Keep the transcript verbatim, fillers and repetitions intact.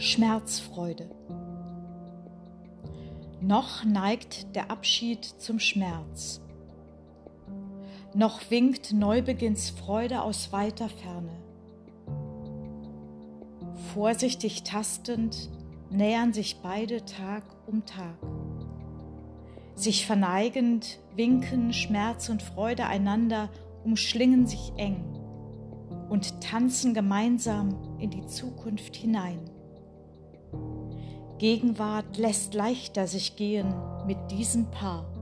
Schmerzfreude. Noch neigt der Abschied zum Schmerz. Noch winkt Neubeginnsfreude aus weiter Ferne. Vorsichtig tastend nähern sich beide Tag um Tag. Sich verneigend winken Schmerz und Freude einander, umschlingen sich eng und tanzen gemeinsam in die Zukunft hinein. Gegenwart lässt leichter sich gehen mit diesem Paar.